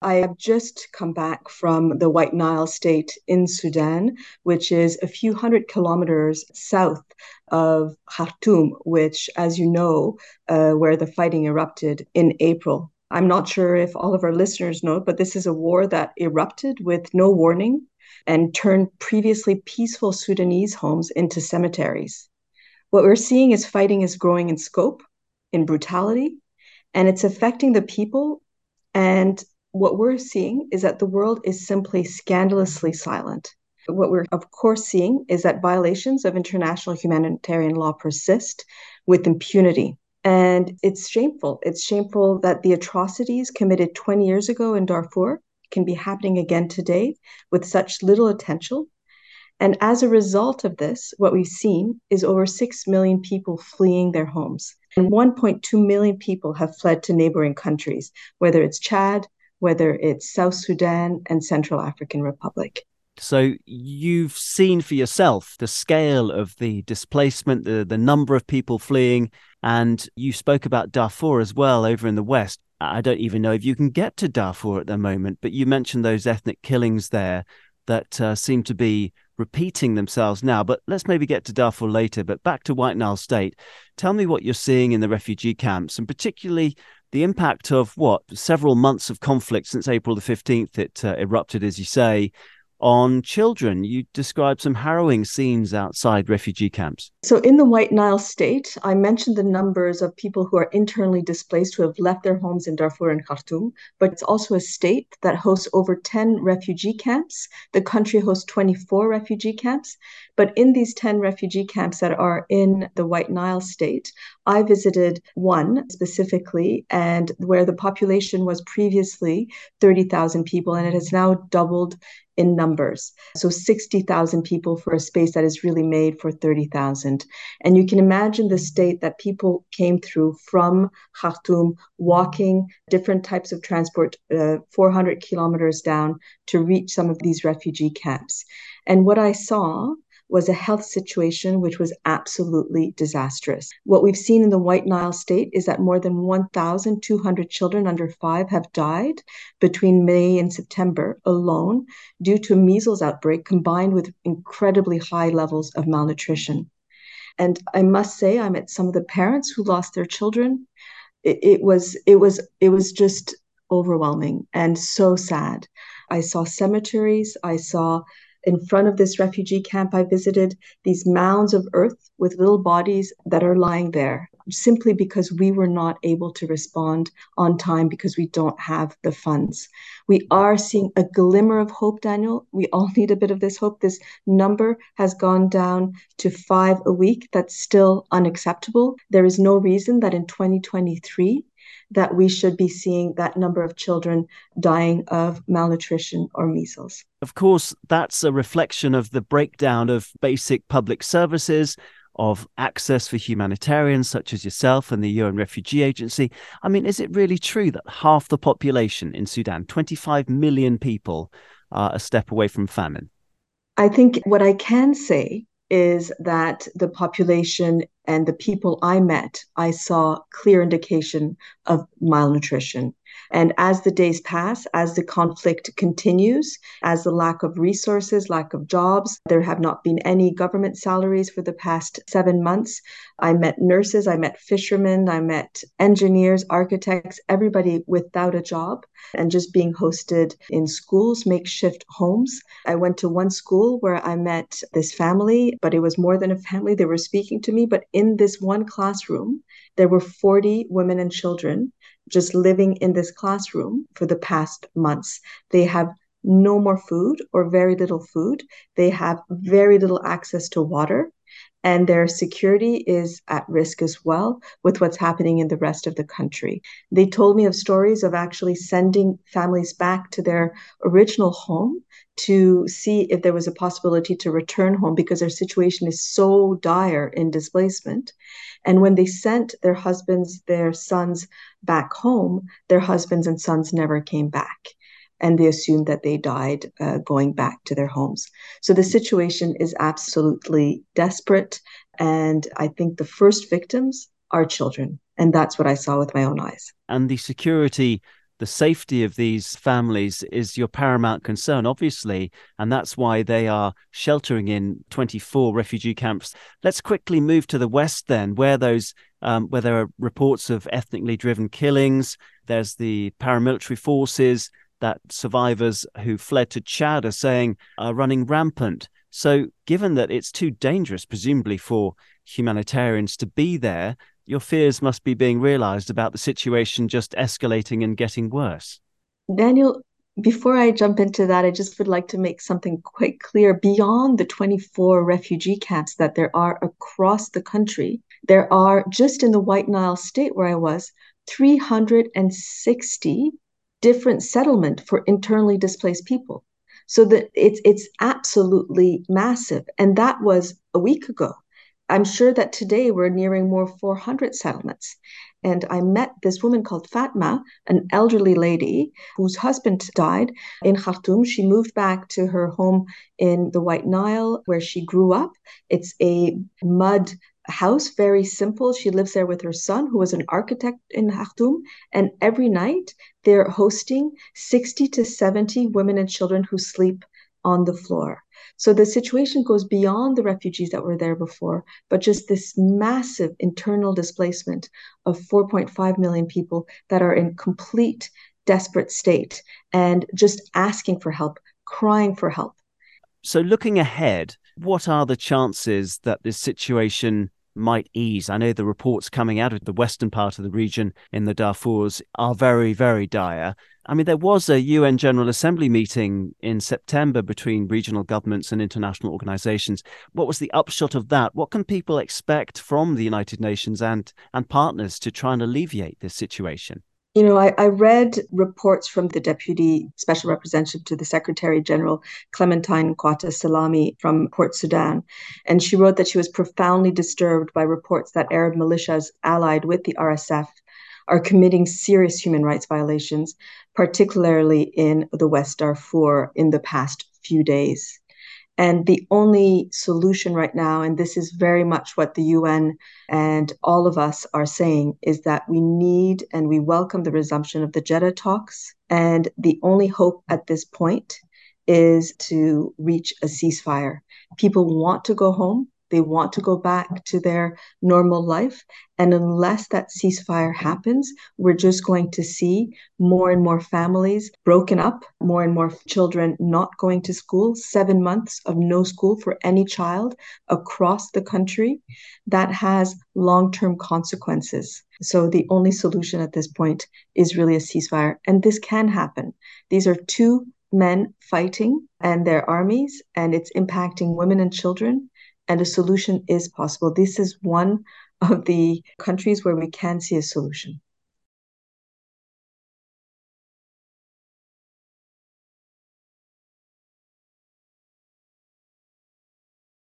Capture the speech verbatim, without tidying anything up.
I have just come back from the White Nile state in Sudan, which is a few hundred kilometers south of Khartoum, which, as you know, uh, where the fighting erupted in April. I'm not sure if all of our listeners know, but this is a war that erupted with no warning and turned previously peaceful Sudanese homes into cemeteries. What we're seeing is fighting is growing in scope, in brutality, and it's affecting the people. And what we're seeing is that the world is simply scandalously silent. What we're, of course, seeing is that violations of international humanitarian law persist with impunity. And it's shameful. It's shameful that the atrocities committed twenty years ago in Darfur can be happening again today with such little attention. And as a result of this, what we've seen is over six million people fleeing their homes. And one point two million people have fled to neighboring countries, whether it's Chad, whether it's South Sudan and Central African Republic. So you've seen for yourself the scale of the displacement, the, the number of people fleeing, and you spoke about Darfur as well over in the West. I don't even know if you can get to Darfur at the moment, but you mentioned those ethnic killings there that uh, seem to be repeating themselves now. But let's maybe get to Darfur later, but back to White Nile State. Tell me what you're seeing in the refugee camps and particularly the impact of what, several months of conflict since April the fifteenth, it uh, erupted, as you say, on children. You described some harrowing scenes outside refugee camps. So in the White Nile state, I mentioned the numbers of people who are internally displaced who have left their homes in Darfur and Khartoum, but it's also a state that hosts over ten refugee camps. The country hosts twenty-four refugee camps, but in these ten refugee camps that are in the White Nile state, I visited one specifically, and where the population was previously thirty thousand people, and it has now doubled in numbers. So sixty thousand people for a space that is really made for thirty thousand. And you can imagine the state that people came through from Khartoum, walking different types of transport, uh, four hundred kilometers down to reach some of these refugee camps. And what I saw was a health situation which was absolutely disastrous. What we've seen in the White Nile state is that more than one thousand two hundred children under five have died between May and September alone due to a measles outbreak combined with incredibly high levels of malnutrition. And I must say, I met some of the parents who lost their children. It, it was, it was, it was just overwhelming and so sad. I saw cemeteries, I saw in front of this refugee camp I visited, these mounds of earth with little bodies that are lying there, simply because we were not able to respond on time because we don't have the funds. We are seeing a glimmer of hope, Daniel. We all need a bit of this hope. This number has gone down to five a week. That's still unacceptable. There is no reason that in twenty twenty-three, that we should be seeing that number of children dying of malnutrition or measles. Of course, that's a reflection of the breakdown of basic public services, of access for humanitarians such as yourself and the U N Refugee Agency. I mean, is it really true that half the population in Sudan, twenty-five million people, are a step away from famine? I think what I can say is that the population and the people I met, I saw clear indication of malnutrition. And as the days pass, as the conflict continues, as the lack of resources, lack of jobs, there have not been any government salaries for the past seven months. I met nurses, I met fishermen, I met engineers, architects, everybody without a job and just being hosted in schools, makeshift homes. I went to one school where I met this family, but it was more than a family. They were speaking to me, but in this one classroom, there were forty women and children just living in this classroom for the past months. They have no more food or very little food. They have very little access to water, and their security is at risk as well with what's happening in the rest of the country. They told me of stories of actually sending families back to their original home to see if there was a possibility to return home because their situation is so dire in displacement. And when they sent their husbands, their sons back home, their husbands and sons never came back. And they assumed that they died uh, going back to their homes. So the situation is absolutely desperate. And I think the first victims are children. And that's what I saw with my own eyes. And the security the safety of these families is your paramount concern, obviously, and that's why they are sheltering in twenty-four refugee camps. Let's quickly move to the West then, where those um, where there are reports of ethnically driven killings. There's the paramilitary forces that survivors who fled to Chad are saying are running rampant. So given that it's too dangerous, presumably, for humanitarians to be there, your fears must be being realized about the situation just escalating and getting worse. Daniel, before I jump into that, I just would like to make something quite clear. Beyond the twenty-four refugee camps that there are across the country, there are, just in the White Nile state where I was, three hundred sixty different settlements for internally displaced people. So that it's it's absolutely massive. And that was a week ago. I'm sure that today we're nearing more four hundred settlements. And I met this woman called Fatma, an elderly lady whose husband died in Khartoum. She moved back to her home in the White Nile where she grew up. It's a mud house, very simple. She lives there with her son, who was an architect in Khartoum. And every night they're hosting sixty to seventy women and children who sleep on the floor. So the situation goes beyond the refugees that were there before, but just this massive internal displacement of four point five million people that are in complete desperate state and just asking for help, crying for help. So looking ahead, what are the chances that this situation might ease? I know the reports coming out of the western part of the region in the Darfurs are very, very dire. I mean, there was a U N General Assembly meeting in September between regional governments and international organizations. What was the upshot of that? What can people expect from the United Nations and, and partners to try and alleviate this situation? You know, I, I read reports from the Deputy Special Representative to the Secretary General, Clementine Khwata Salami from Port Sudan, and she wrote that she was profoundly disturbed by reports that Arab militias allied with the R S F are committing serious human rights violations, particularly in the West Darfur in the past few days. And the only solution right now, and this is very much what the U N and all of us are saying, is that we need and we welcome the resumption of the Jeddah talks. And the only hope at this point is to reach a ceasefire. People want to go home. They want to go back to their normal life. And unless that ceasefire happens, we're just going to see more and more families broken up, more and more children not going to school, seven months of no school for any child across the country. That has long-term consequences. So the only solution at this point is really a ceasefire. And this can happen. These are two men fighting and their armies, and it's impacting women and children. And a solution is possible. This is one of the countries where we can see a solution.